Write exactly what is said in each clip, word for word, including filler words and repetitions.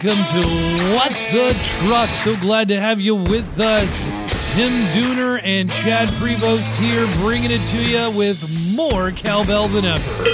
Welcome to What the Truck. So glad to have you with us. Tim Dooner and Chad Prevost here, bringing it to you with more cowbell than ever.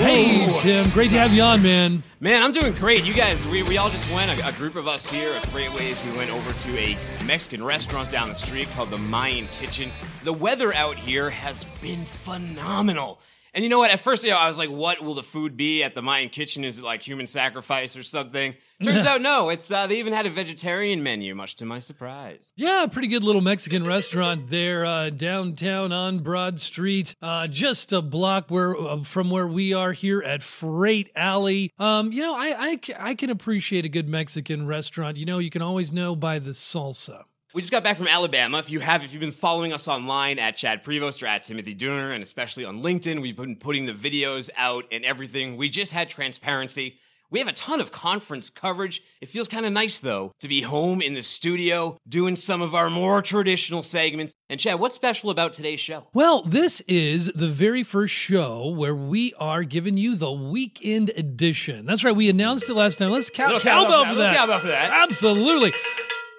Hey, Ooh. Tim. Great to have you on, man. Man, I'm doing great. You guys, we, we all just went, a, a group of us here at FreightWaves, we went over to a Mexican restaurant down the street called the Mayan Kitchen. The weather out here has been phenomenal. And you know what? At first, you know, I was like, what will the food be at the Mayan Kitchen? Is it like human sacrifice or something? Turns out, no. It's uh, they even had a vegetarian menu, much to my surprise. Yeah, pretty good little Mexican restaurant there uh, downtown on Broad Street, uh, just a block where uh, from where we are here at Freight Alley. Um, You know, I, I, I can appreciate a good Mexican restaurant. You know, you can always know by the salsa. We just got back from Alabama. If you have, if you've been following us online at Chad Prevost or at Timothy Dooner, and especially on LinkedIn, we've been putting the videos out and everything. We just had transparency. We have a ton of conference coverage. It feels kind of nice, though, to be home in the studio doing some of our more traditional segments. And Chad, what's special about today's show? Well, this is the very first show where we are giving you the weekend edition. That's right. We announced it last time. Let's cow- cowbell for that. Cowbell for that. Absolutely.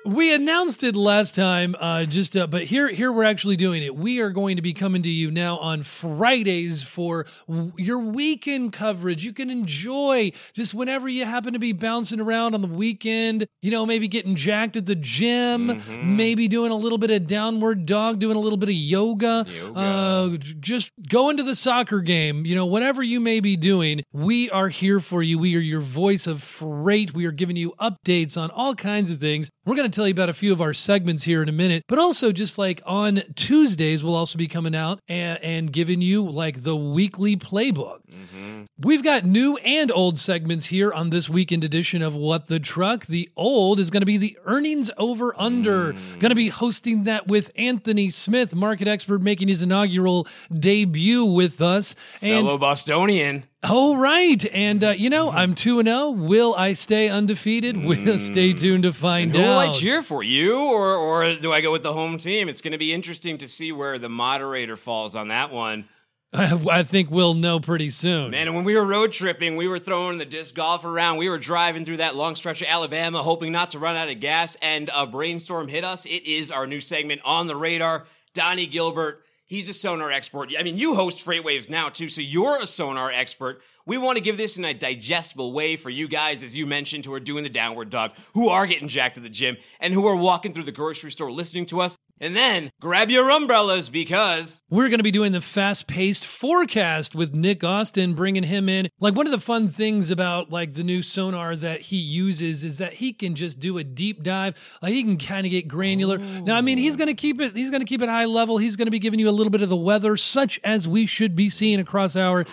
We announced it last time, uh, just uh, but here, here we're actually doing it. We are going to be coming to you now on Fridays for w- your weekend coverage. You can enjoy just whenever you happen to be bouncing around on the weekend. You know, maybe getting jacked at the gym, mm-hmm. maybe doing a little bit of downward dog, doing a little bit of yoga, yoga. Uh, just going to the soccer game. You know, whatever you may be doing, we are here for you. We are your voice of freight. We are giving you updates on all kinds of things. We're going to tell you about a few of our segments here in a minute, but also just like on Tuesdays, we'll also be coming out and, and giving you like the weekly playbook. Mm-hmm. We've got new and old segments here on this weekend edition of What the Truck. The old is going to be the earnings over under. Mm. Going to be hosting that with Anthony Smith, market expert, making his inaugural debut with us. And fellow Bostonian. Oh, right. And, uh, you know, I'm two and oh. Will I stay undefeated? We'll stay tuned to find out. Who will I cheer for, you or, or do I go with the home team? It's going to be interesting to see where the moderator falls on that one. I think we'll know pretty soon. Man, and when we were road tripping, we were throwing the disc golf around. We were driving through that long stretch of Alabama, hoping not to run out of gas, and a brainstorm hit us. It is our new segment, On the Radar. Donnie Gilbert. He's a Sonar expert. I mean, you host FreightWaves now, too, so you're a Sonar expert. We want to give this in a digestible way for you guys, as you mentioned, who are doing the downward dog, who are getting jacked at the gym, and who are walking through the grocery store listening to us. And then grab your umbrellas because we're going to be doing the fast-paced forecast with Nick Austin, bringing him in. Like, one of the fun things about like the new Sonar that he uses is that he can just do a deep dive. Like, he can kind of get granular. Ooh. Now, I mean, he's going to keep it. He's going to keep it high level. He's going to be giving you a little bit of the weather, such as we should be seeing across our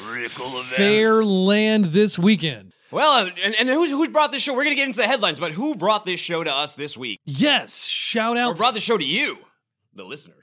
fair land this weekend. Well, and, and who's, who brought this show? We're going to get into the headlines, but who brought this show to us this week? Yes, shout out. Or brought the show to you. The listener.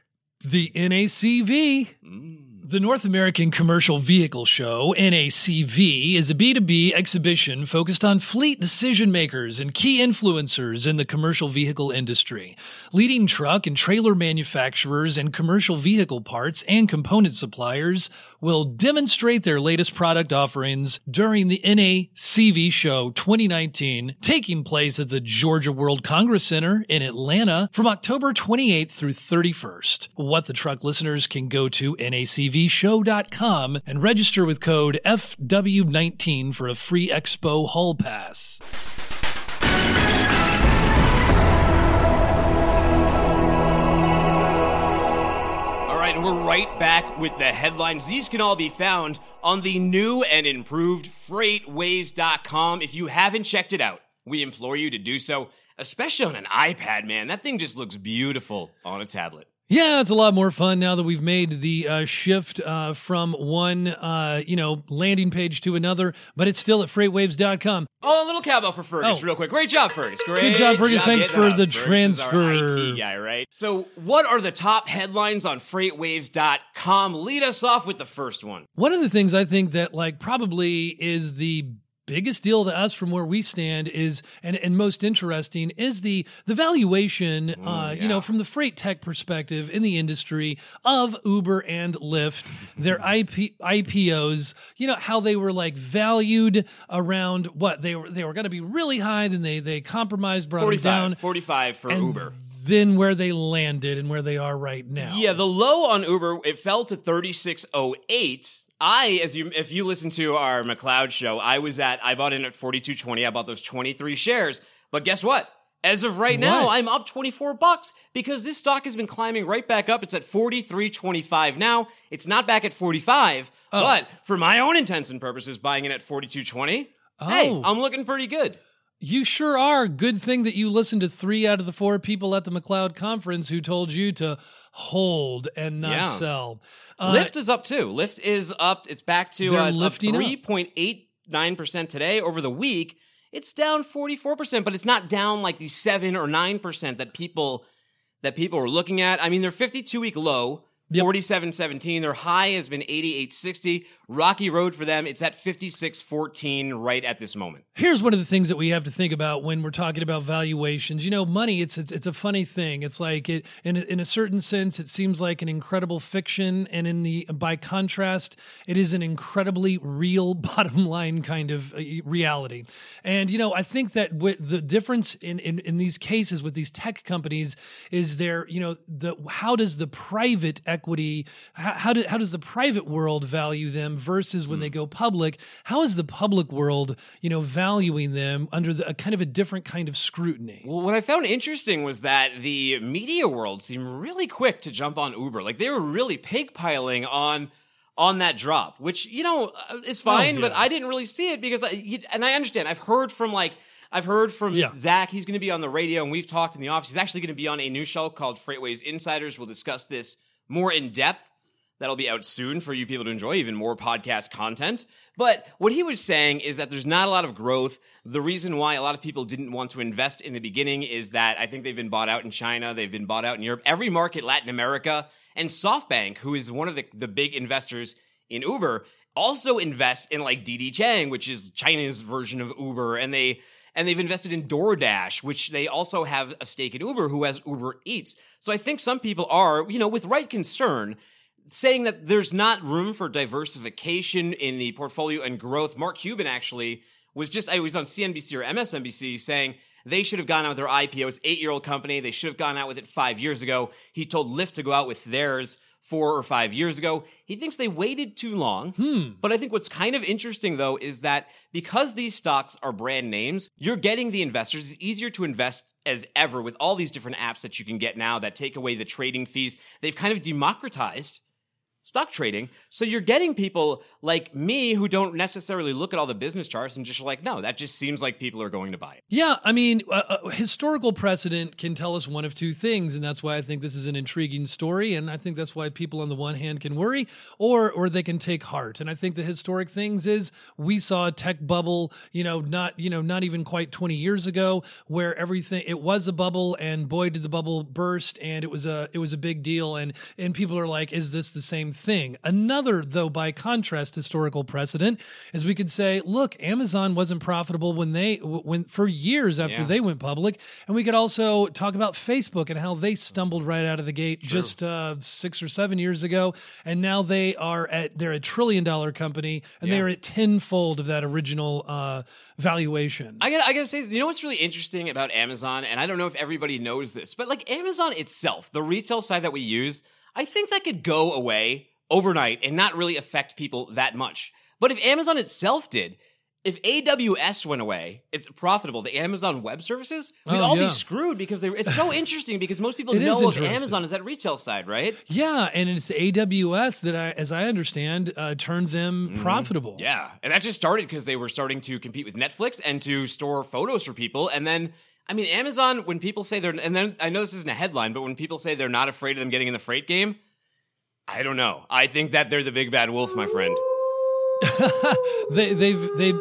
The N A C V. Mm. The North American Commercial Vehicle Show, N A C V, is a B two B exhibition focused on fleet decision makers and key influencers in the commercial vehicle industry. Leading truck and trailer manufacturers and commercial vehicle parts and component suppliers will demonstrate their latest product offerings during the N A C V Show twenty nineteen, taking place at the Georgia World Congress Center in Atlanta from October twenty-eighth through thirty-first. What the Truck listeners can go to N A C V. T V show dot com and register with code F W nineteen for a free expo hall pass. All right, and we're right back with the headlines. These can all be found on the new and improved FreightWaves dot com. If you haven't checked it out, we implore you to do so, especially on an iPad, man. That thing just looks beautiful on a tablet. Yeah, it's a lot more fun now that we've made the uh, shift uh, from one, uh, you know, landing page to another, but it's still at FreightWaves dot com. Oh, a little cowbell for Fergus, oh. real quick. Great job, Fergus. Great Good job, Fergus. Job Thanks for up. the Fergus transfer. Is our I T guy, right? So, what are the top headlines on FreightWaves dot com? Lead us off with the first one. One of the things I think that, like, probably is the biggest deal to us from where we stand is, and, and most interesting is the, the valuation, Ooh, uh, yeah. you know, from the freight tech perspective in the industry of Uber and Lyft, their I P, I P Os, you know, how they were like valued around what they were, they were going to be really high. Then they, they compromised, brought them down. forty-five for Uber. Then where they landed and where they are right now. Yeah. The low on Uber, it fell to thirty-six oh eight. I, as you, if you listen to our McLeod show, I was at, I bought in at forty-two twenty. I bought those twenty-three shares. But guess what? As of right what? now, I'm up twenty-four bucks because this stock has been climbing right back up. It's at forty-three twenty-five now. It's not back at forty-five, oh. but for my own intents and purposes, buying in at forty-two twenty, oh. hey, I'm looking pretty good. You sure are. Good thing that you listened to three out of the four people at the McLeod conference who told you to hold and not yeah. sell. Uh, Lyft is up too. Lyft is up. It's back to uh, it's up three point eight nine percent today over the week. It's down forty-four percent, but it's not down like the seven or nine percent that people that people were looking at. I mean, their fifty-two week low, yep. forty-seven seventeen. Their high has been eighty-eight sixty. Rocky road for them. It's at fifty-six fourteen right at this moment. Here's one of the things that we have to think about when we're talking about valuations. You know, money, it's it's, it's a funny thing. It's like, it in, in a certain sense, it seems like an incredible fiction. And in the by contrast, it is an incredibly real bottom line kind of reality. And, you know, I think that w- the difference in, in, in these cases with these tech companies is their, you know, the how does the private equity, how, how, do, how does the private world value them? Versus when mm. they go public, how is the public world, you know, valuing them under the, a kind of a different kind of scrutiny? Well, what I found interesting was that the media world seemed really quick to jump on Uber. Like they were really pigpiling on on that drop, which, you know, is fine, oh, yeah. but I didn't really see it because, I, and I understand, I've heard from like, I've heard from yeah. Zach, he's going to be on the radio and we've talked in the office. He's actually going to be on a new show called FreightWaves Insiders. We'll discuss this more in depth. That'll be out soon for you people to enjoy, even more podcast content. But what he was saying is that there's not a lot of growth. The reason why a lot of people didn't want to invest in the beginning is that I think they've been bought out in China. They've been bought out in Europe, every market, Latin America. And SoftBank, who is one of the, the big investors in Uber, also invests in like Didi Chang, which is China's version of Uber. And, they, and they've invested in DoorDash, which they also have a stake in Uber, who has Uber Eats. So I think some people are, you know, with right concern, saying that there's not room for diversification in the portfolio and growth. Mark Cuban actually was just, I was on C N B C or M S N B C saying they should have gone out with their I P O. It's an eight-year-old company. They should have gone out with it five years ago. He told Lyft to go out with theirs four or five years ago. He thinks they waited too long. Hmm. But I think what's kind of interesting, though, is that because these stocks are brand names, you're getting the investors. It's easier to invest as ever with all these different apps that you can get now that take away the trading fees. They've kind of democratized stock trading. So you're getting people like me who don't necessarily look at all the business charts and just like, no, that just seems like people are going to buy it. Yeah. I mean, uh, uh, historical precedent can tell us one of two things. And that's why I think this is an intriguing story. And I think that's why people on the one hand can worry or, or they can take heart. And I think the historic things is we saw a tech bubble, you know, not, you know, not even quite twenty years ago where everything, it was a bubble and boy, did the bubble burst and it was a, it was a big deal. And, and people are like, is this the same thing? Another, though, by contrast, historical precedent is we could say, look, Amazon wasn't profitable when they when for years after yeah. they went public, and we could also talk about Facebook and how they stumbled right out of the gate True. just uh, six or seven years ago, and now they are at they're a trillion dollar company, and yeah. they are at tenfold of that original uh, valuation. I gotta, I gotta say, you know what's really interesting about Amazon, and I don't know if everybody knows this, but like Amazon itself, the retail side that we use. I think that could go away overnight and not really affect people that much. But if Amazon itself did, if A W S went away, it's profitable. The Amazon Web Services, we'd oh, all yeah. be screwed because they, it's so interesting because most people know of Amazon as that retail side, right? Yeah, and it's A W S that, I, as I understand, uh, turned them mm-hmm. profitable. Yeah, and that just started because they were starting to compete with Netflix and to store photos for people, and then I mean, Amazon, when people say they're, and then I know this isn't a headline, but when people say they're not afraid of them getting in the freight game, I don't know. I think that they're the big bad wolf, my friend. they, they've, they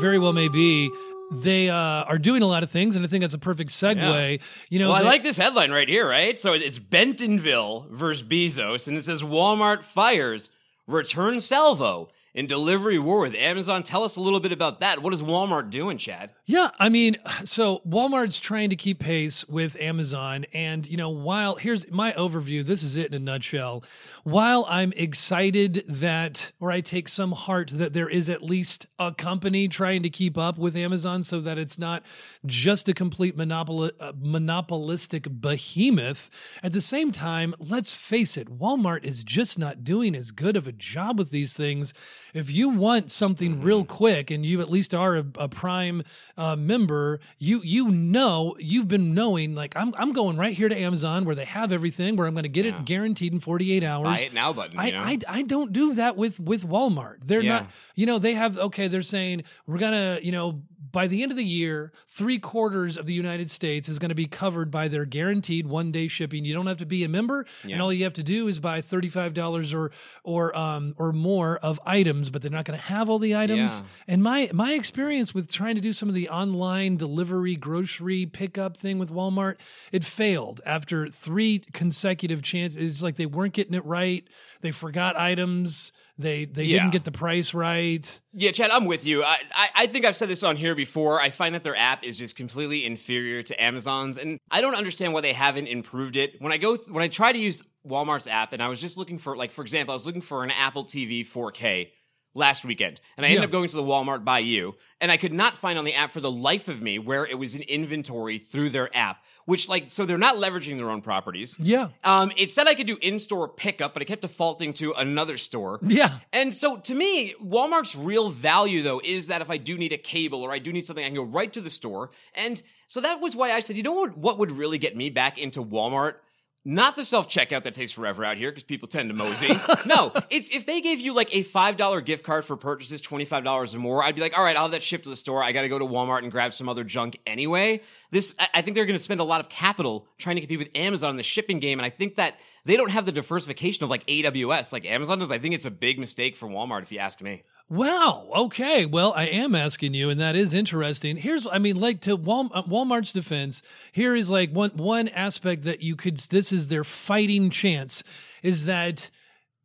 very well may be. They uh, are doing a lot of things, and I think that's a perfect segue. Yeah. You know, well, they- I like this headline right here, right? So it's Bentonville versus Bezos, and it says Walmart fires return salvo in delivery war with Amazon. Tell us a little bit about that. What is Walmart doing, Chad? Yeah, I mean, so Walmart's trying to keep pace with Amazon. And, you know, while here's my overview, this is it in a nutshell. While I'm excited that, or I take some heart that there is at least a company trying to keep up with Amazon so that it's not just a complete monopoli- uh, monopolistic behemoth. At the same time, let's face it, Walmart is just not doing as good of a job with these things. If you want something real quick and you at least are a, a Prime uh, member, you you know, you've been knowing, like, I'm I'm going right here to Amazon where they have everything, where I'm going to get yeah. it guaranteed in forty-eight hours. Buy it now button. I, you know? I, I don't do that with, with Walmart. They're yeah. not, you know, they have, okay, they're saying, we're going to, you know, by the end of the year, three quarters of the United States is going to be covered by their guaranteed one-day shipping. You don't have to be a member, yeah. and all you have to do is buy thirty-five dollars or or um, or more of items, but they're not going to have all the items. Yeah. And my my experience with trying to do some of the online delivery, grocery pickup thing with Walmart, it failed after three consecutive chances. It's like they weren't getting it right. They forgot items. They they yeah. didn't get the price right. Yeah, Chad, I'm with you. I, I, I think I've said this on here before. I find that their app is just completely inferior to Amazon's, and I don't understand why they haven't improved it. When I go th- when I try to use Walmart's app, and I was just looking for, like, for example, I was looking for an Apple T V four K last weekend, and I yeah. ended up going to the Walmart by you, and I could not find on the app for the life of me where it was in inventory through their app. Which, like, so they're not leveraging their own properties. Yeah. Um, it said I could do in-store pickup, but I kept defaulting to another store. Yeah. And so, to me, Walmart's real value, though, is that if I do need a cable or I do need something, I can go right to the store. And so that was why I said, you know what, what would really get me back into Walmart? Not the self-checkout that takes forever out here because people tend to mosey. No, it's if they gave you like a five dollar gift card for purchases, twenty-five dollars or more, I'd be like, all right, I'll have that shipped to the store. I got to go to Walmart and grab some other junk anyway. This, I think they're going to spend a lot of capital trying to compete with Amazon in the shipping game, and I think that they don't have the diversification of like A W S like Amazon does. I think it's a big mistake for Walmart if you ask me. Wow. Okay. Well, I am asking you, and that is interesting. Here's, I mean, like, to Wal- Walmart's defense, here is like one one aspect that you could, this is their fighting chance, is that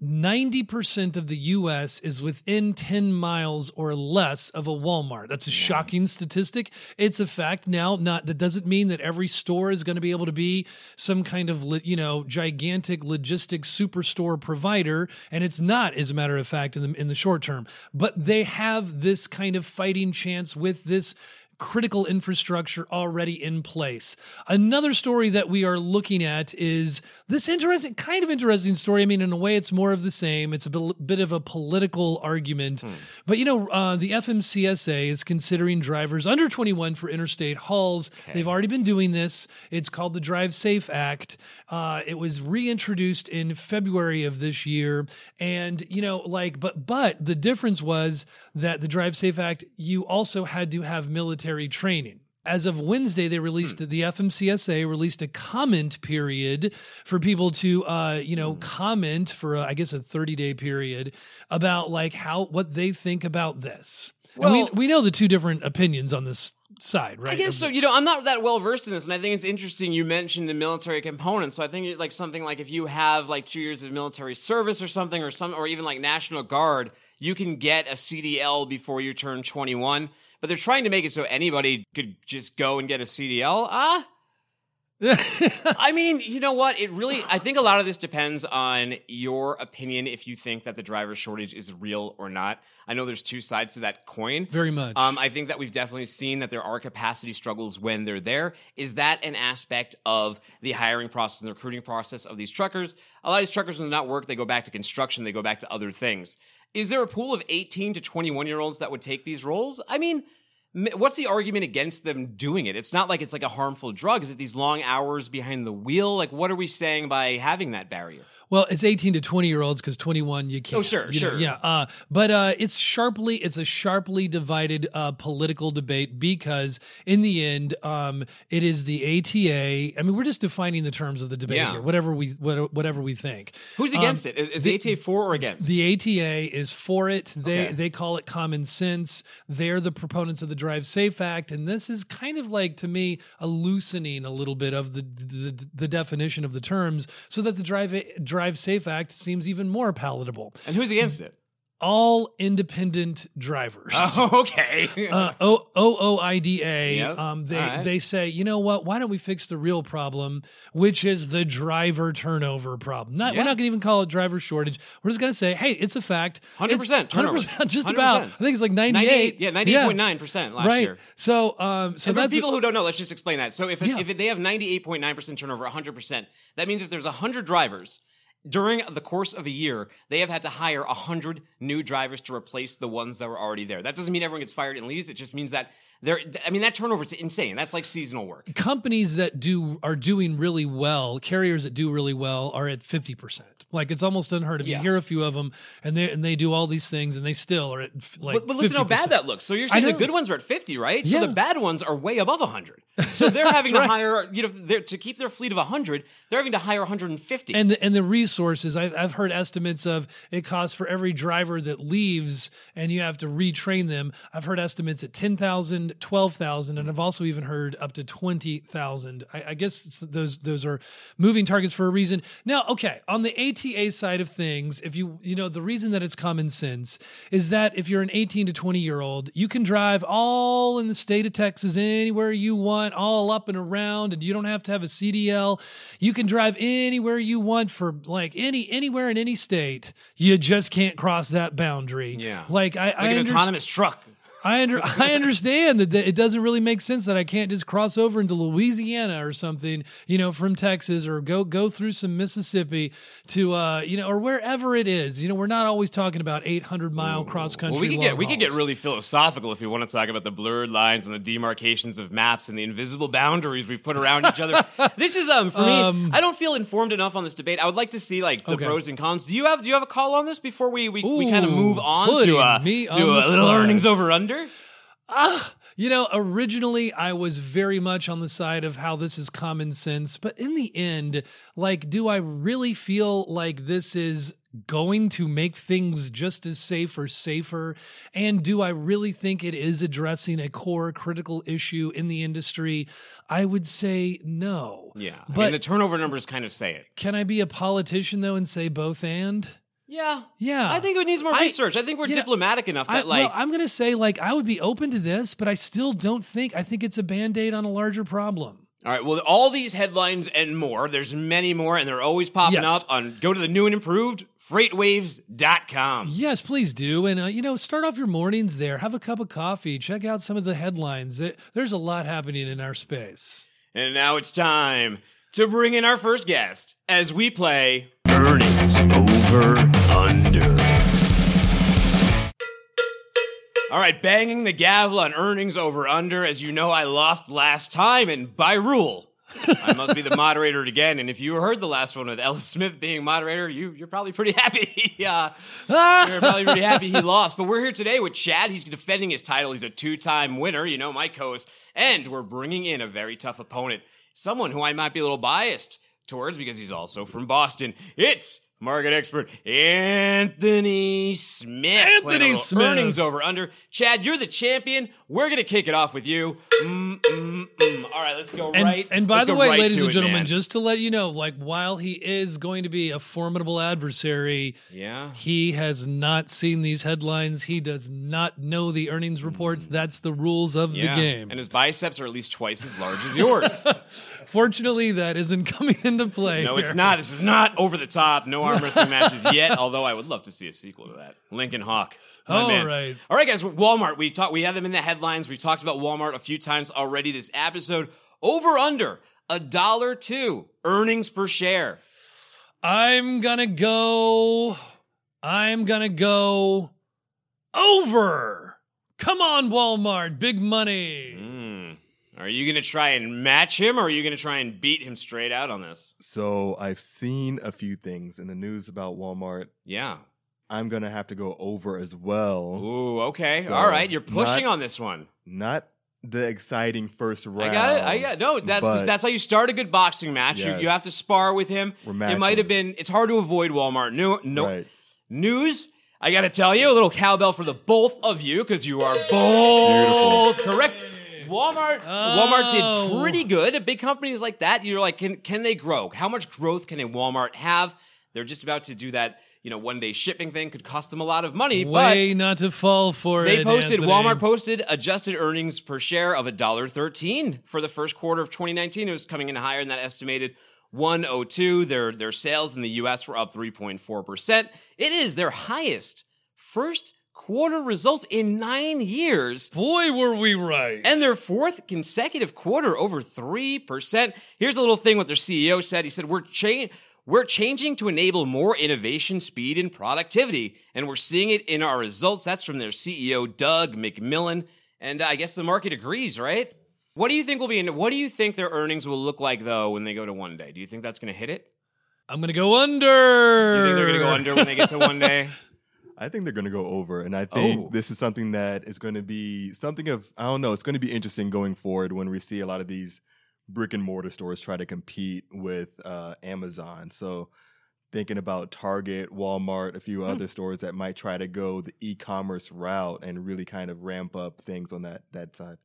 ninety percent of the U S is within ten miles or less of a Walmart. That's a yeah. shocking statistic. It's a fact. Now, not that doesn't mean that every store is going to be able to be some kind of, you know, gigantic logistics superstore provider, and it's not, as a matter of fact, in the in the short term. But they have this kind of fighting chance with this critical infrastructure already in place. Another story that we are looking at is this interesting, kind of interesting story. I mean, in a way, it's more of the same. It's a bit of a political argument. Hmm. But, you know, uh, the F M C S A is considering drivers under twenty-one for interstate hauls. Okay. They've already been doing this. It's called the Drive Safe Act. Uh, it was reintroduced in February of this year. And, you know, like, but, but the difference was that the Drive Safe Act, you also had to have military training. As of Wednesday, they released the F M C S A released a comment period for people to, uh, you know, comment for a, I guess a thirty day period about like how what they think about this. Well, and we we know the two different opinions on this side, right? I guess so. You know, I'm not that well versed in this, and I think it's interesting you mentioned the military component. So I think like something like if you have like two years of military service or something, or some, or even like National Guard, you can get a C D L before you turn twenty-one. But they're trying to make it so anybody could just go and get a C D L. Ah, uh, I mean, you know what? It really, I think a lot of this depends on your opinion if you think that the driver shortage is real or not. I know there's two sides to that coin. Very much. Um, I think that we've definitely seen that there are capacity struggles when they're there. Is that an aspect of the hiring process and the recruiting process of these truckers? A lot of these truckers, when they're not work, they go back to construction. They go back to other things. Is there a pool of eighteen to twenty-one-year-olds that would take these roles? I mean, what's the argument against them doing it? It's not like it's like a harmful drug. Is it these long hours behind the wheel? Like, what are we saying by having that barrier? Well, it's eighteen to twenty-year-olds because twenty-one, you can't. Oh, sure, sure. Know, yeah, uh, but uh, it's sharply, it's a sharply divided uh, political debate because in the end, um, it is the A T A. I mean, we're just defining the terms of the debate yeah. here, whatever we whatever we think. Who's against um, it? Is, is the, the A T A for or against? The A T A is for it. They okay. they call it common sense. They're the proponents of the Drive Safe Act, and this is kind of like, to me, a loosening a little bit of the the, the definition of the terms so that the Drive Drive Safe Act seems even more palatable. And who's against it? all independent drivers. Oh, okay. uh, O O I D A. Yep. Um, they, right. they say, you know what? Why don't we fix the real problem, which is the driver turnover problem? Not, yeah. We're not going to even call it driver shortage. We're just going to say, hey, it's a fact. one hundred percent turnover. one hundred percent just one hundred percent about. I think it's like ninety-eight. ninety-eight yeah, ninety-eight point nine percent yeah. last right. year. So, um, so and that's for people a, who don't know, let's just explain that. So if, yeah. if they have ninety-eight point nine percent turnover, one hundred percent, that means if there's one hundred drivers, during the course of a year, they have had to hire one hundred new drivers to replace the ones that were already there. That doesn't mean everyone gets fired and leaves. It just means that they're, I mean, that turnover is insane. That's like seasonal work. Companies that do are doing really well, carriers that do really well are at fifty percent. Like, it's almost unheard of. Yeah. You hear a few of them, and they and they do all these things, and they still are at like But, but listen fifty percent. How bad that looks. So you're saying the good ones are at fifty, right? Yeah. So the bad ones are way above one hundred. So they're having to right. hire, you know, to keep their fleet of one hundred, they're having to hire one hundred fifty. And the, and the resources, I, I've heard estimates of it costs for every driver that leaves, and you have to retrain them. I've heard estimates at ten thousand, twelve thousand, and I've also even heard up to twenty thousand. I, I guess those those are moving targets for a reason. Now, okay, on the AT A T A side of things, if you, you know, the reason that it's common sense is that if you're an eighteen to twenty year old, you can drive all in the state of Texas, anywhere you want, all up and around, and you don't have to have a C D L. You can drive anywhere you want for like any, anywhere in any state. You just can't cross that boundary. Yeah. Like I, like I, an under- autonomous truck. I under, I understand that it doesn't really make sense that I can't just cross over into Louisiana or something, you know, from Texas, or go go through some Mississippi to, uh, you know, or wherever it is. You know, we're not always talking about eight hundred mile cross country. Well, we could get hauls. we could get really philosophical if we want to talk about the blurred lines and the demarcations of maps and the invisible boundaries we put around each other. This is um for um, me. I don't feel informed enough on this debate. I would like to see like the okay. pros and cons. Do you have do you have a call on this before we we, we kind of move on to uh, me to a uh, little earnings over under? Ah, you know, originally I was very much on the side of how this is common sense, but in the end, like, do I really feel like this is going to make things just as safe or safer? And do I really think it is addressing a core critical issue in the industry? I would say no. Yeah, but I mean, the turnover numbers kind of say it. Can I be a politician, though, and say both and? Yeah, yeah. I think it needs more research. I, I think we're yeah, diplomatic enough that I, like... No, I'm going to say, like, I would be open to this, but I still don't think... I think it's a Band-Aid on a larger problem. All right, well, all these headlines and more, there's many more, and they're always popping yes. up on... Go to the new and improved... Freight Waves dot com. Yes, please do. And, uh, you know, start off your mornings there. Have a cup of coffee. Check out some of the headlines. It, there's a lot happening in our space. And now it's time to bring in our first guest as we play... Earnings Over... Under. All right, banging the gavel on earnings over under. As you know, I lost last time, and by rule, I must be the moderator again. And if you heard the last one with Ellis Smith being moderator, you, you're probably pretty happy. uh, you're probably pretty happy he lost. But we're here today with Chad. He's defending his title. He's a two-time winner, you know, my co-host. And we're bringing in a very tough opponent, someone who I might be a little biased towards because he's also from Boston. It's... market expert Anthony Smith. Anthony Smith. Earnings over under. Chad, you're the champion. We're going to kick it off with you. Mm, mm, mm. All right, let's go and, right. And by let's the way, right ladies and gentlemen, it, just to let you know, like while he is going to be a formidable adversary, yeah. he has not seen these headlines. He does not know the earnings reports. That's the rules of yeah. the game. And his biceps are at least twice as large as yours. Fortunately, that isn't coming into play. No, here. It's not. This is not over the top. No arm wrestling matches yet, although I would love to see a sequel to that. Lincoln Hawk. All man. right. All right, guys. Walmart. We talked. We had them in the headlines. We talked about Walmart a few times already this episode. Over under a dollar two earnings per share. I'm gonna go. I'm gonna go over. Come on, Walmart. Big money. Mm. Are you going to try and match him, or are you going to try and beat him straight out on this? So I've seen a few things in the news about Walmart. Yeah. I'm going to have to go over as well. Ooh, okay. So All right. You're pushing not, on this one. Not the exciting first round. I got it. I got it. No, that's just, that's how you start a good boxing match. Yes. You, you have to spar with him. We're matching. It might have been, it's hard to avoid Walmart. No, no. Right. News. I got to tell you, a little cowbell for the both of you, because you are both Beautiful. correct. Walmart, oh. Walmart did pretty good. Big companies like that, you're like, can can they grow? How much growth can a Walmart have? They're just about to do that you know, one day shipping thing could cost them a lot of money. Way but not to fall for they it. They posted, Anthony. Walmart posted adjusted earnings per share of one dollar and thirteen cents for the first quarter of twenty nineteen. It was coming in higher than that estimated one oh two. Their their sales in the U S were up three point four percent. It is their highest first quarter results in nine years. Boy, were we right. And their fourth consecutive quarter over three percent. Here's a little thing what their C E O said. He said, we're changing. We're changing to enable more innovation, speed, and productivity, and we're seeing it in our results. That's from their C E O, Doug McMillon, and I guess the market agrees, right? What do you think will be in? What do you think their earnings will look like, though, when they go to one day? Do you think that's going to hit it? I'm going to go under. You think they're going to go under when they get to one day? I think they're going to go over, and I think oh. this is something that is going to be something of, I don't know, it's going to be interesting going forward when we see a lot of these brick and mortar stores try to compete with uh, Amazon. So thinking about Target, Walmart, a few mm. other stores that might try to go the e-commerce route and really kind of ramp up things on that that side.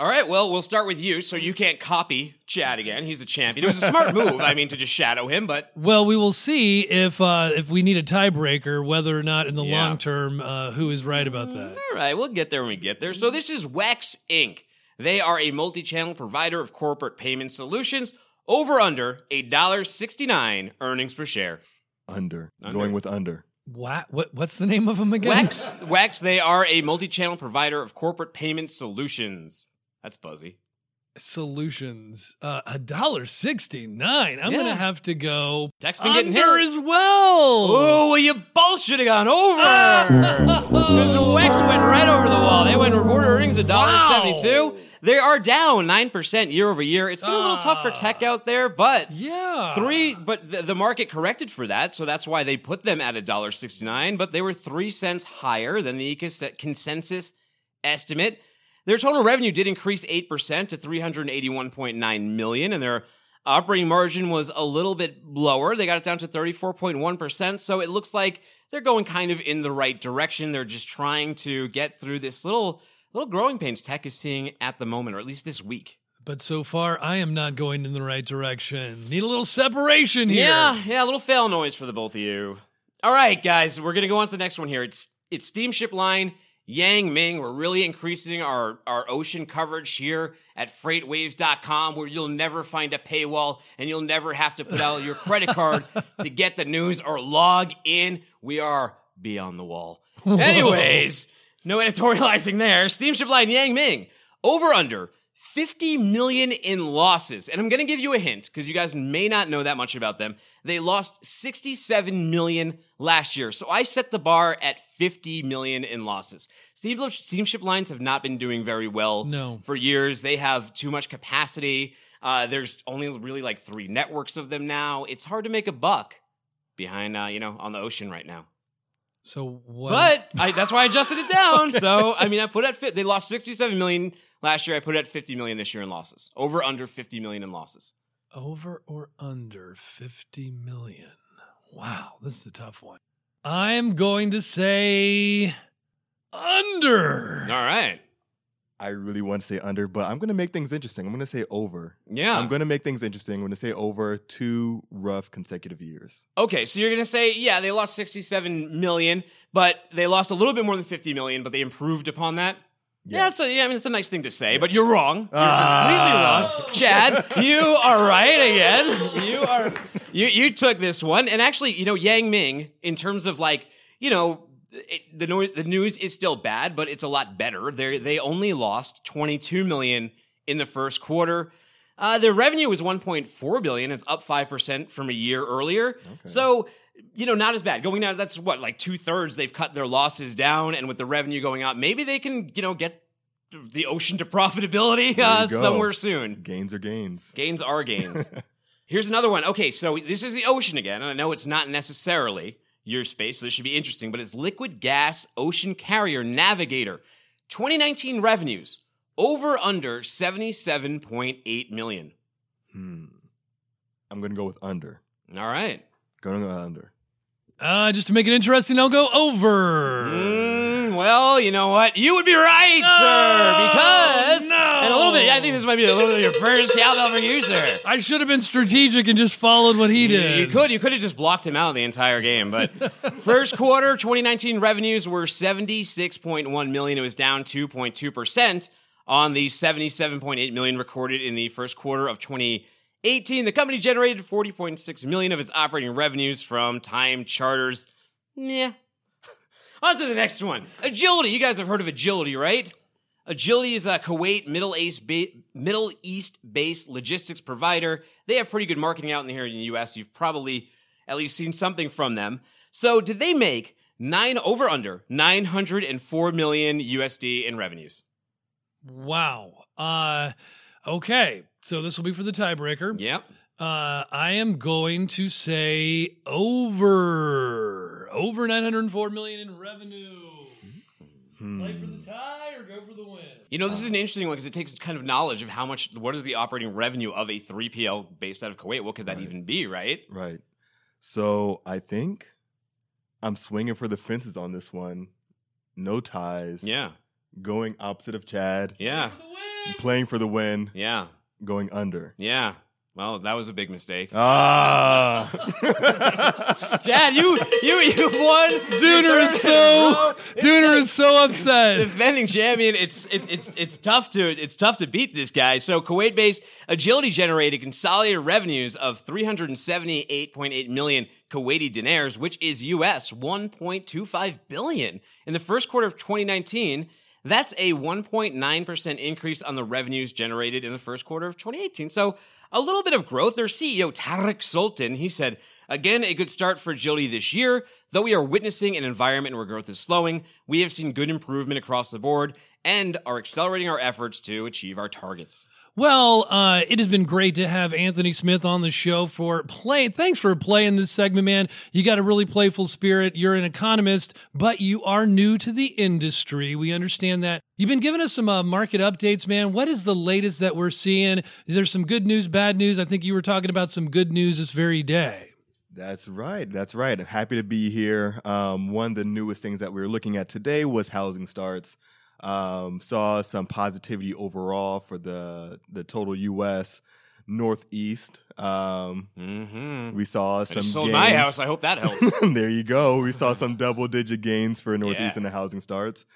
All right, well, we'll start with you. So you can't copy Chad again. He's a champion. It was a smart move, I mean, to just shadow him. But well, we will see if uh, if we need a tiebreaker, whether or not in the yeah. long term, uh, who is right about that. All right, we'll get there when we get there. So this is Wex Incorporated. They are a multi-channel provider of corporate payment solutions. Over under one dollar and sixty-nine cents earnings per share. Under. under. Going with under. What? what? What's the name of them again? Wex. Wex. They are a multi-channel provider of corporate payment solutions. That's buzzy. Solutions. Uh, one dollar and sixty-nine cents. I'm yeah. going to have to go Tech's been under getting hit. As well. Oh, well, you both should have gone over. Because oh. Wex went right over the wall. They went reported earnings one dollar and seventy-two cents. Wow. They are down nine percent year over year. It's been a little uh, tough for tech out there, but yeah. three. But the, the market corrected for that, so that's why they put them at one dollar and sixty-nine cents, but they were three cents higher than the consensus estimate. Their total revenue did increase eight percent to three hundred eighty-one point nine million dollars, and their operating margin was a little bit lower. They got it down to thirty-four point one percent, so it looks like they're going kind of in the right direction. They're just trying to get through this little little growing pains tech is seeing at the moment, or at least this week. But so far, I am not going in the right direction. Need a little separation here. Yeah, yeah, a little fail noise for the both of you. All right, guys, we're going to go on to the next one here. It's it's Steamship Line. Yang Ming, we're really increasing our, our ocean coverage here at freight waves dot com, where you'll never find a paywall and you'll never have to put out your credit card to get the news or log in. We are beyond the wall. Whoa. Anyways, no editorializing there. Steamship Line Yang Ming, over under fifty million dollars in losses. And I'm going to give you a hint because you guys may not know that much about them. They lost sixty-seven million dollars last year. So I set the bar at fifty million dollars in losses. Steamship lines have not been doing very well no. for years. They have too much capacity. Uh, there's only really like three networks of them now. It's hard to make a buck behind, uh, you know, on the ocean right now. So what? But I, that's why I adjusted it down. Okay. So, I mean, I put at fit. They lost sixty-seven million dollars last year. I put it at fifty million dollars this year in losses. Over, under fifty million dollars in losses. Over or under fifty million dollars. Wow, this is a tough one. I'm going to say under. All right. I really want to say under, but I'm going to make things interesting. I'm going to say over. Yeah. I'm going to make things interesting. I'm going to say over two rough consecutive years. Okay, so you're going to say, yeah, they lost sixty-seven million dollars, but they lost a little bit more than fifty million dollars, but they improved upon that? Yes. Yeah, that's a, yeah, I mean, it's a nice thing to say, but you're wrong. You're uh. completely wrong. Chad, you are right again. You are you you took this one. And actually, you know, Yang Ming, in terms of like, you know, it, the, no, the news is still bad, but it's a lot better. They they only lost twenty-two million dollars in the first quarter. Uh, their revenue was one point four billion dollars. It's up five percent from a year earlier. Okay. So, you know, not as bad. Going down, that's what, like two-thirds they've cut their losses down, and with the revenue going up, maybe they can, you know, get the ocean to profitability uh, somewhere soon. Gains are gains. Gains are gains. Here's another one. Okay, so this is the ocean again, and I know it's not necessarily your space, so this should be interesting, but it's Liquid Gas Ocean Carrier Navigator. twenty nineteen revenues, over under seventy-seven point eight million dollars. Hmm. I'm going to go with under. All right. Going to go under. Uh, just to make it interesting, I'll go over. Mm, well, you know what? You would be right, no! sir, because no! And a little bit, I think this might be a little bit of your first cowbell for you, sir. I should have been strategic and just followed what he did. You could. You could have just blocked him out the entire game. But first quarter twenty nineteen revenues were seventy-six point one million dollars. It was down two point two percent on the seventy-seven point eight million dollars recorded in the first quarter of twenty eighteen. The company generated forty point six million dollars of its operating revenues from time charters. Yeah. On to the next one. Agility. You guys have heard of Agility, right? Agility is a Kuwait Middle East ba- Middle East-based logistics provider. They have pretty good marketing out in here in the U S. You've probably at least seen something from them. So did they make nine over under nine hundred four million U S D in revenues? Wow. Uh, okay. So this will be for the tiebreaker. Yep. Uh, I am going to say over, over nine hundred four million in revenue. Hmm. Play for the tie or go for the win? You know, this is an interesting one because it takes kind of knowledge of how much, what is the operating revenue of a three P L based out of Kuwait? What could that right. even be, right? Right. So I think I'm swinging for the fences on this one. No ties. Yeah. Going opposite of Chad. Yeah. Playing for the win. Yeah. Going under. Yeah. Well, that was a big mistake. Ah, Chad, you you you won. Dooner is so Dooner is so upset. Defending champion. It's it, it's it's tough to it's tough to beat this guy. So Kuwait-based Agility generated consolidated revenues of three hundred seventy-eight point eight million Kuwaiti dinars, which is U S one point two five billion in the first quarter of twenty nineteen. That's a one point nine percent increase on the revenues generated in the first quarter of twenty eighteen. So a little bit of growth. Their C E O, Tarek Sultan, he said, again, a good start for Agility this year. Though we are witnessing an environment where growth is slowing, we have seen good improvement across the board and are accelerating our efforts to achieve our targets. Well, uh, it has been great to have Anthony Smith on the show for play. Thanks for playing this segment, man. You got a really playful spirit. You're an economist, but you are new to the industry. We understand that. You've been giving us some uh, market updates, man. What is the latest that we're seeing? There's some good news, bad news. I think you were talking about some good news this very day. That's right. That's right. I'm happy to be here. Um, one of the newest things that we were looking at today was housing starts. Um, saw some positivity overall for the the total U S Northeast. Um, mm-hmm. We saw some I just sold gains. My house. I hope that helps. There you go. We saw some double-digit gains for Northeast yeah. and the housing starts.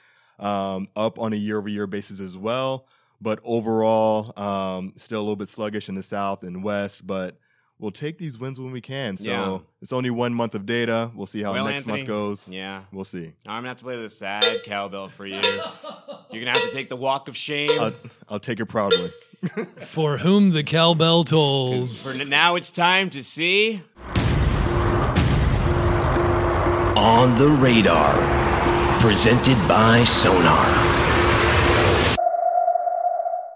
Um, up on a year-over-year basis as well. But overall, um, still a little bit sluggish in the South and West. But we'll take these wins when we can. So yeah. it's only one month of data. We'll see how well, next Anthony, month goes. Yeah. We'll see. I'm going to have to play the sad cowbell for you. You're going to have to take the walk of shame. I'll, I'll take it proudly. For whom the cowbell tolls. For now, it's time to see. On the Radar. Presented by Sonar.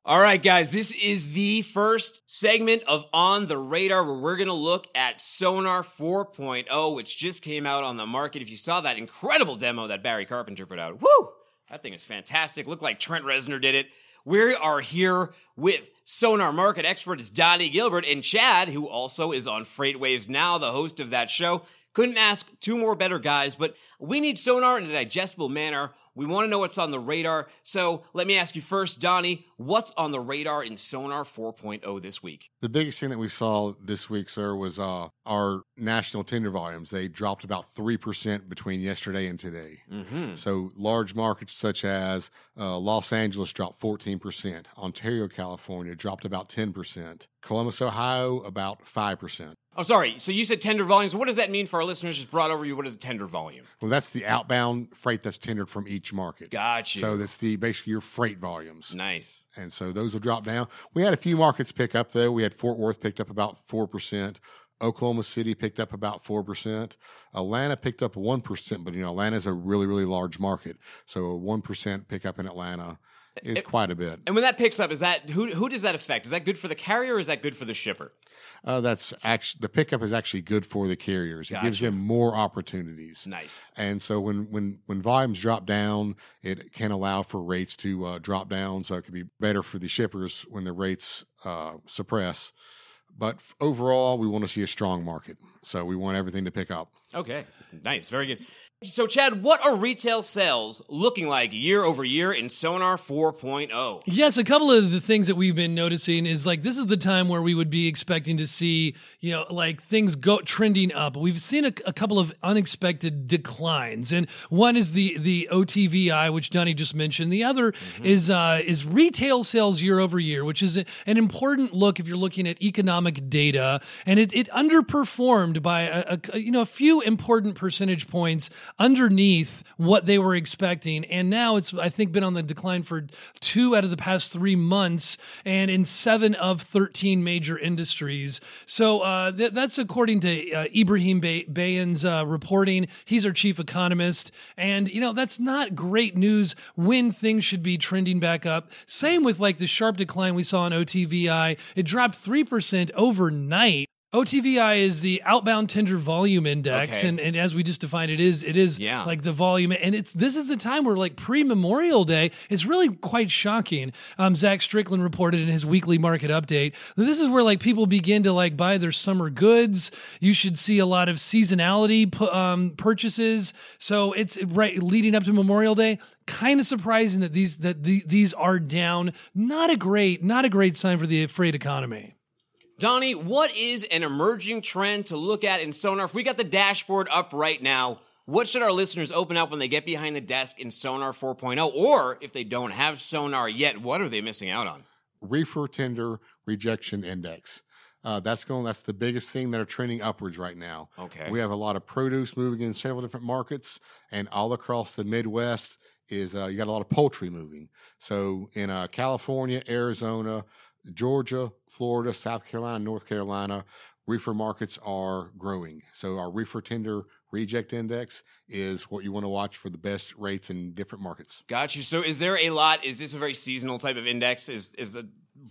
All right, guys, this is the first segment of On the Radar where we're going to look at Sonar four point oh, which just came out on the market. If you saw that incredible demo that Barry Carpenter put out, woo, that thing is fantastic. Looked like Trent Reznor did it. We are here with Sonar market expert is Donnie Gilbert and Chad, who also is on FreightWaves now, the host of that show. Couldn't ask two more better guys, but we need Sonar in a digestible manner. We want to know what's on the radar. So let me ask you first, Donnie, what's on the radar in Sonar four point oh this week? The biggest thing that we saw this week, sir, was uh, our national tender volumes. They dropped about three percent between yesterday and today. Mm-hmm. So large markets such as uh, Los Angeles dropped fourteen percent. Ontario, California dropped about ten percent. Columbus, Ohio, about five percent. Oh, sorry. So you said tender volumes. What does that mean for our listeners just brought over you? What is a tender volume? Well, that's the outbound freight that's tendered from each market. Gotcha. So that's the basically your freight volumes. Nice. And so those will drop down. We had a few markets pick up, though. We had Fort Worth picked up about four percent. Oklahoma City picked up about four percent. Atlanta picked up one percent. But, you know, Atlanta is a really, really large market. So a one percent pickup in Atlanta is it, quite a bit. And when that picks up, is that who who does that affect? Is that good for the carrier or is that good for the shipper? Uh, that's actually the pickup is actually good for the carriers. It gotcha. Gives them more opportunities. Nice. And so when when when volumes drop down, it can allow for rates to uh, drop down. So it could be better for the shippers when the rates uh, suppress. But overall, we want to see a strong market. So we want everything to pick up. Okay. Nice. Very good. So, Chad, what are retail sales looking like year over year in Sonar four point oh? Yes, a couple of the things that we've been noticing is, like, this is the time where we would be expecting to see, you know, like, things go trending up. We've seen a, a couple of unexpected declines. And one is the the O T V I, which Donnie just mentioned. The other mm-hmm. is uh, is retail sales year over year, which is a, an important look if you're looking at economic data. And it, it underperformed by, a, a you know, a few important percentage points underneath what they were expecting. And now it's, I think, been on the decline for two out of the past three months and in seven of thirteen major industries. So uh, th- that's according to uh, Ibrahim Bayan's uh, reporting. He's our chief economist. And, you know, that's not great news when things should be trending back up. Same with, like, the sharp decline we saw in O T V I. It dropped three percent overnight. O T V I is the outbound tender volume index, okay. and, and as we just defined, it is it is yeah. like the volume, and it's this is the time where, like, pre-Memorial Day, it's really quite shocking. Um, Zach Strickland reported in his weekly market update that this is where, like, people begin to, like, buy their summer goods. You should see a lot of seasonality pu- um, purchases. So it's right leading up to Memorial Day. Kind of surprising that these that the, these are down. Not a great not a great sign for the freight economy. Donnie, what is an emerging trend to look at in Sonar? If we got the dashboard up right now, what should our listeners open up when they get behind the desk in Sonar four point oh? Or if they don't have Sonar yet, what are they missing out on? Reefer Tender Rejection Index. Uh, that's going. That's the biggest thing that are trending upwards right now. Okay. We have a lot of produce moving in several different markets, and all across the Midwest is uh, you got a lot of poultry moving. So in uh, California, Arizona, Georgia, Florida, South Carolina, North Carolina, reefer markets are growing. So our reefer tender reject index is what you want to watch for the best rates in different markets. Got you. So is there a lot, is this a very seasonal type of index? Is is a,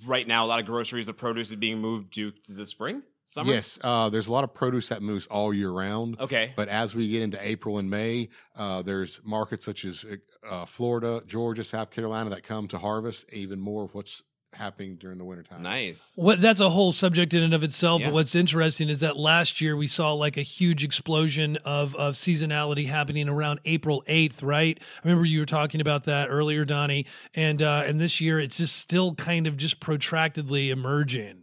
right now a lot of groceries, the produce is being moved due to the spring? Summer? Yes, uh, there's a lot of produce that moves all year round. Okay. But as we get into April and May, uh, there's markets such as uh, Florida, Georgia, South Carolina that come to harvest even more of what's happening during the wintertime. Nice. What, that's a whole subject in and of itself, yeah. But what's interesting is that last year we saw, like, a huge explosion of, of seasonality happening around April eighth, right? I remember you were talking about that earlier, Donnie, and, uh, and this year it's just still kind of just protractedly emerging.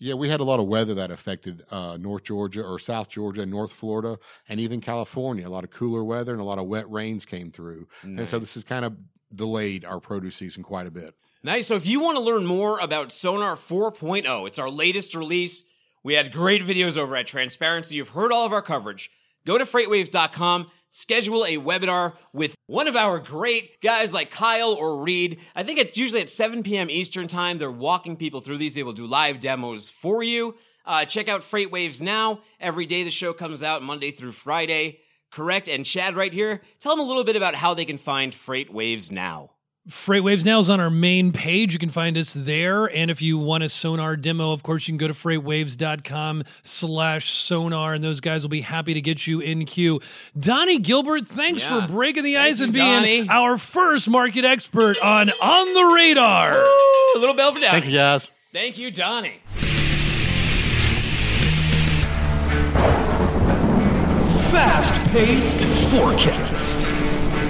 Yeah, we had a lot of weather that affected uh, North Georgia or South Georgia and North Florida and even California. A lot of cooler weather and a lot of wet rains came through. Nice. And so this has kind of delayed our produce season quite a bit. Nice. So if you want to learn more about Sonar four point oh, it's our latest release. We had great videos over at Transparency. You've heard all of our coverage. Go to freightwaves dot com, schedule a webinar with one of our great guys like Kyle or Reed. I think it's usually at seven p.m. Eastern time. They're walking people through these. They will do live demos for you. Uh, check out FreightWaves now. Every day the show comes out, Monday through Friday. Correct. And Chad right here, tell them a little bit about how they can find FreightWaves now. FreightWaves now is on our main page. You can find us there. And if you want a Sonar demo, of course, you can go to freightwaves dot com slash sonar, and those guys will be happy to get you in queue. Donnie Gilbert, thanks yeah. for breaking the Thank ice you, and being Donnie. Our first market expert on On the Radar. Woo! A little bell for Donnie. Thank you, guys. Thank you, Donnie. Fast-paced forecast.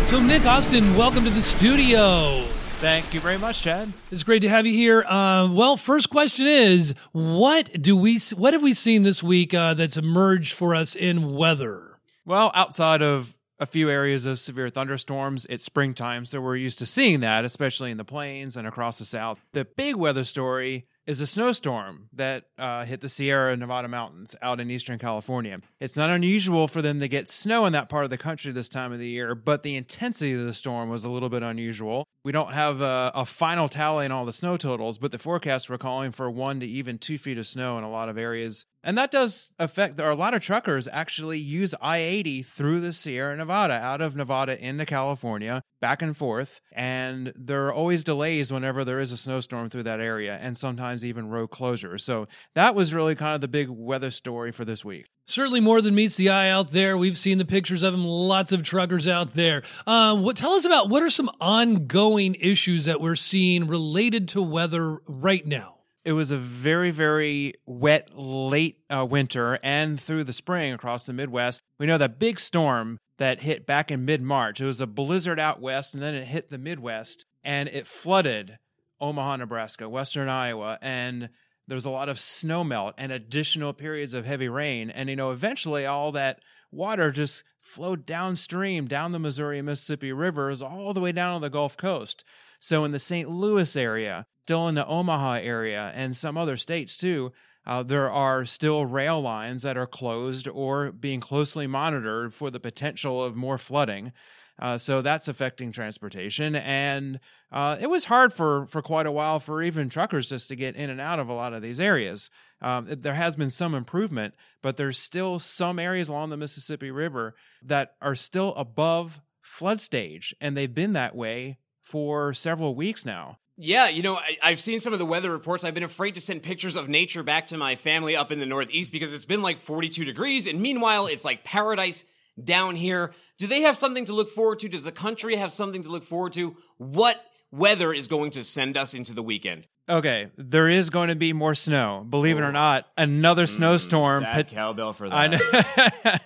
So, Nick Austin, welcome to the studio. Thank you very much, Chad. It's great to have you here. Uh, well, first question is, what do we, what have we seen this week uh, that's emerged for us in weather? Well, outside of a few areas of severe thunderstorms, it's springtime, so we're used to seeing that, especially in the plains and across the South. The big weather story is a snowstorm that uh, hit the Sierra Nevada mountains out in eastern California. It's not unusual for them to get snow in that part of the country this time of the year, but the intensity of the storm was a little bit unusual. We don't have a, a final tally in all the snow totals, but the forecasts were calling for one to even two feet of snow in a lot of areas. And that does affect, there are a lot of truckers actually use I eighty through the Sierra Nevada, out of Nevada into California, back and forth. And there are always delays whenever there is a snowstorm through that area, and sometimes even road closures. So that was really kind of the big weather story for this week. Certainly more than meets the eye out there. We've seen the pictures of them, lots of truckers out there. Um, what, tell us about what are some ongoing issues that we're seeing related to weather right now? It was a very, very wet late uh, winter and through the spring across the Midwest. We know that big storm that hit back in mid-March. It was a blizzard out west, and then it hit the Midwest, and it flooded Omaha, Nebraska, western Iowa, and there was a lot of snowmelt and additional periods of heavy rain. And, you know, eventually all that water just flowed downstream, down the Missouri and Mississippi rivers, all the way down on the Gulf Coast. So in the Saint Louis area, still in the Omaha area, and some other states too, uh, there are still rail lines that are closed or being closely monitored for the potential of more flooding. Uh, so that's affecting transportation. And uh, it was hard for, for quite a while for even truckers just to get in and out of a lot of these areas. Um, there has been some improvement, but there's still some areas along the Mississippi River that are still above flood stage. And they've been that way for several weeks now. Yeah, you know, I, I've seen some of the weather reports. I've been afraid to send pictures of nature back to my family up in the Northeast because it's been like forty-two degrees. And meanwhile, it's like paradise down here. Do they have something to look forward to? Does the country have something to look forward to? What weather is going to send us into the weekend? Okay, there is going to be more snow. Believe oh. it or not, another mm, snowstorm. Sad p- cowbell for that.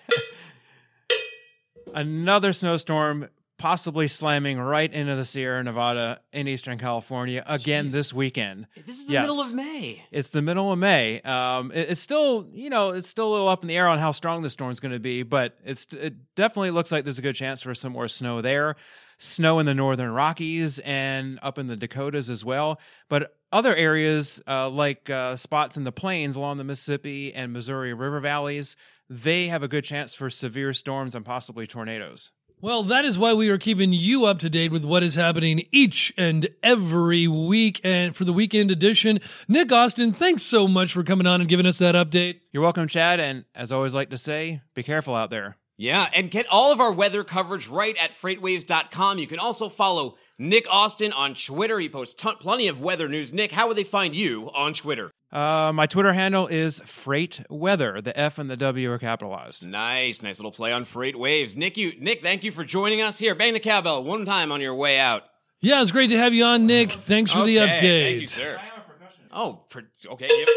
Another snowstorm possibly slamming right into the Sierra Nevada in Eastern California again Jeez. this weekend. This is the yes. middle of May. It's the middle of May. Um, it, it's still, you know, it's still a little up in the air on how strong the storm's going to be, but it's it definitely looks like there's a good chance for some more snow there. Snow in the Northern Rockies and up in the Dakotas as well. But other areas uh, like uh, spots in the plains along the Mississippi and Missouri river valleys, they have a good chance for severe storms and possibly tornadoes. Well, that is why we are keeping you up to date with what is happening each and every week. And for the weekend edition, Nick Austin, thanks so much for coming on and giving us that update. You're welcome, Chad. And as I always like to say, be careful out there. Yeah, and get all of our weather coverage right at freight waves dot com. You can also follow Nick Austin on Twitter. He posts ton- plenty of weather news. Nick, how would they find you on Twitter? Uh, my Twitter handle is FreightWeather. The F and the W are capitalized. Nice, nice little play on Freight Waves. Nick, you, Nick, thank you for joining us here. Bang the cowbell one time on your way out. Yeah, it's great to have you on, Nick. Thanks for okay, the update. Thank you, sir. Oh, per- okay. Yep.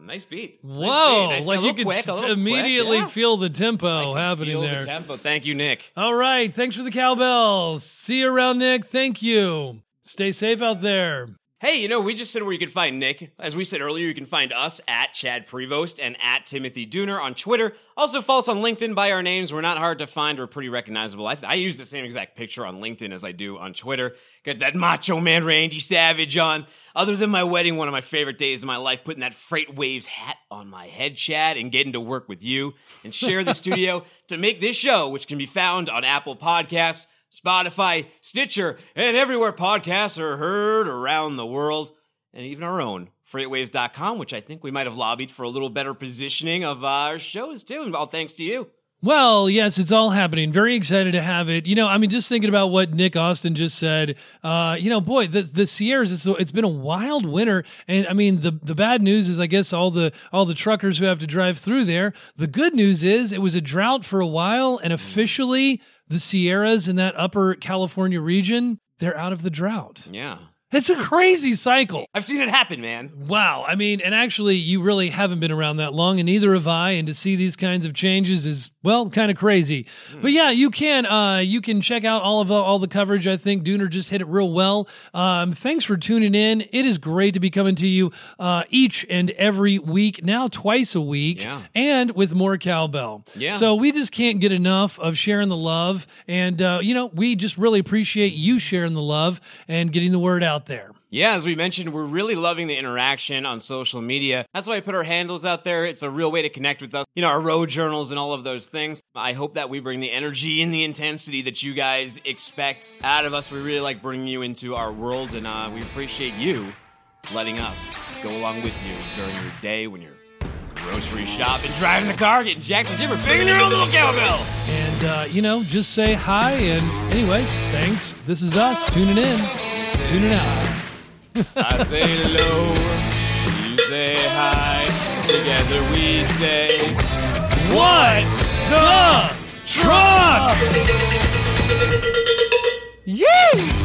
Nice beat. Whoa. Nice beat. Nice like you quick, can immediately quick, yeah. feel the tempo happening feel there. The tempo. Thank you, Nick. All right. Thanks for the cowbell. See you around, Nick. Thank you. Stay safe out there. Hey, you know, we just said where you can find Nick. As we said earlier, you can find us at Chad Prevost and at Timothy Dooner on Twitter. Also follow us on LinkedIn by our names. We're not hard to find. We're pretty recognizable. I, th- I use the same exact picture on LinkedIn as I do on Twitter. Got that macho man Randy Savage on. Other than my wedding, one of my favorite days of my life, putting that Freight Waves hat on my head, Chad, and getting to work with you and share the studio to make this show, which can be found on Apple Podcasts, Spotify, Stitcher, and everywhere podcasts are heard around the world, and even our own, freight waves dot com, which I think we might have lobbied for a little better positioning of our shows, too, and all thanks to you. Well, yes, it's all happening. Very excited to have it. You know, I mean, just thinking about what Nick Austin just said, uh, you know, boy, the, the Sierras, it's, it's been a wild winter. And I mean, the, the bad news is, I guess, all the all the truckers who have to drive through there. The good news is it was a drought for a while, and officially the Sierras in that upper California region, they're out of the drought. Yeah. It's a crazy cycle. I've seen it happen, man. Wow. I mean, and actually, you really haven't been around that long, and neither have I, and to see these kinds of changes is, well, kind of crazy. Mm. But yeah, you can uh, you can check out all of uh, all the coverage. I think Dooner just hit it real well. Um, thanks for tuning in. It is great to be coming to you uh, each and every week, now twice a week, yeah. and with more cowbell. Yeah. So we just can't get enough of sharing the love, and uh, you know, we just really appreciate you sharing the love and getting the word out there. Yeah, as we mentioned, we're really loving the interaction on social media. That's why I put our handles out there. It's a real way to connect with us. You know, our road journals and all of those things. I hope that we bring the energy and the intensity that you guys expect out of us. We really like bringing you into our world, and uh, we appreciate you letting us go along with you during your day when you're grocery shopping, driving the car, getting jacked to the gym, or banging your own little cowbell. And, uh, you know, just say hi, and anyway, thanks. This is us tuning in. Tune it out. I say hello, you say hi, together we say, what the truck? Yay!